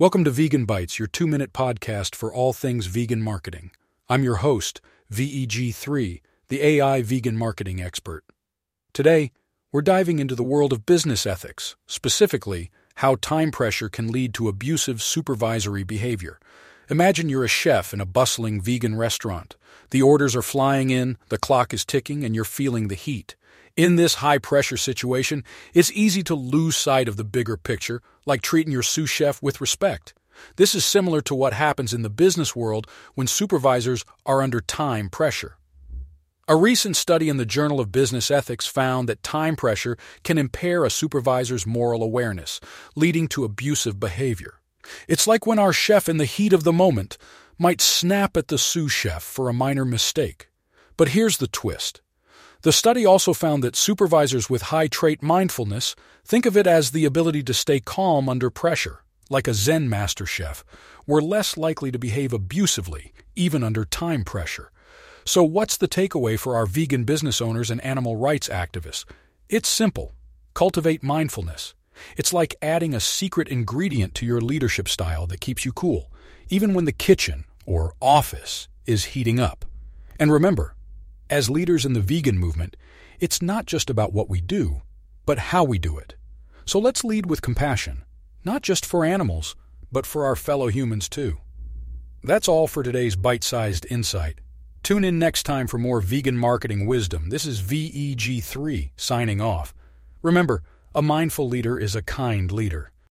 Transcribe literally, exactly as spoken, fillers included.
Welcome to Vegan Bites, your two-minute podcast for all things vegan marketing. I'm your host, V E G three, the A I vegan marketing expert. Today, we're diving into the world of business ethics, specifically how time pressure can lead to abusive supervisory behavior. Imagine you're a chef in a bustling vegan restaurant. The orders are flying in, the clock is ticking, and you're feeling the heat. In this high-pressure situation, it's easy to lose sight of the bigger picture, like treating your sous chef with respect. This is similar to what happens in the business world when supervisors are under time pressure. A recent study in the Journal of Business Ethics found that time pressure can impair a supervisor's moral awareness, leading to abusive behavior. It's like when our chef in the heat of the moment might snap at the sous chef for a minor mistake. But here's the twist. The study also found that supervisors with high trait mindfulness think of it as the ability to stay calm under pressure, like a Zen master chef, were less likely to behave abusively, even under time pressure. So what's the takeaway for our vegan business owners and animal rights activists? It's simple. Cultivate mindfulness. It's like adding a secret ingredient to your leadership style that keeps you cool, even when the kitchen or office is heating up. And remember, as leaders in the vegan movement, it's not just about what we do, but how we do it. So let's lead with compassion, not just for animals, but for our fellow humans too. That's all for today's bite-sized insight. Tune in next time for more vegan marketing wisdom. This is V E G three signing off. Remember, a mindful leader is a kind leader.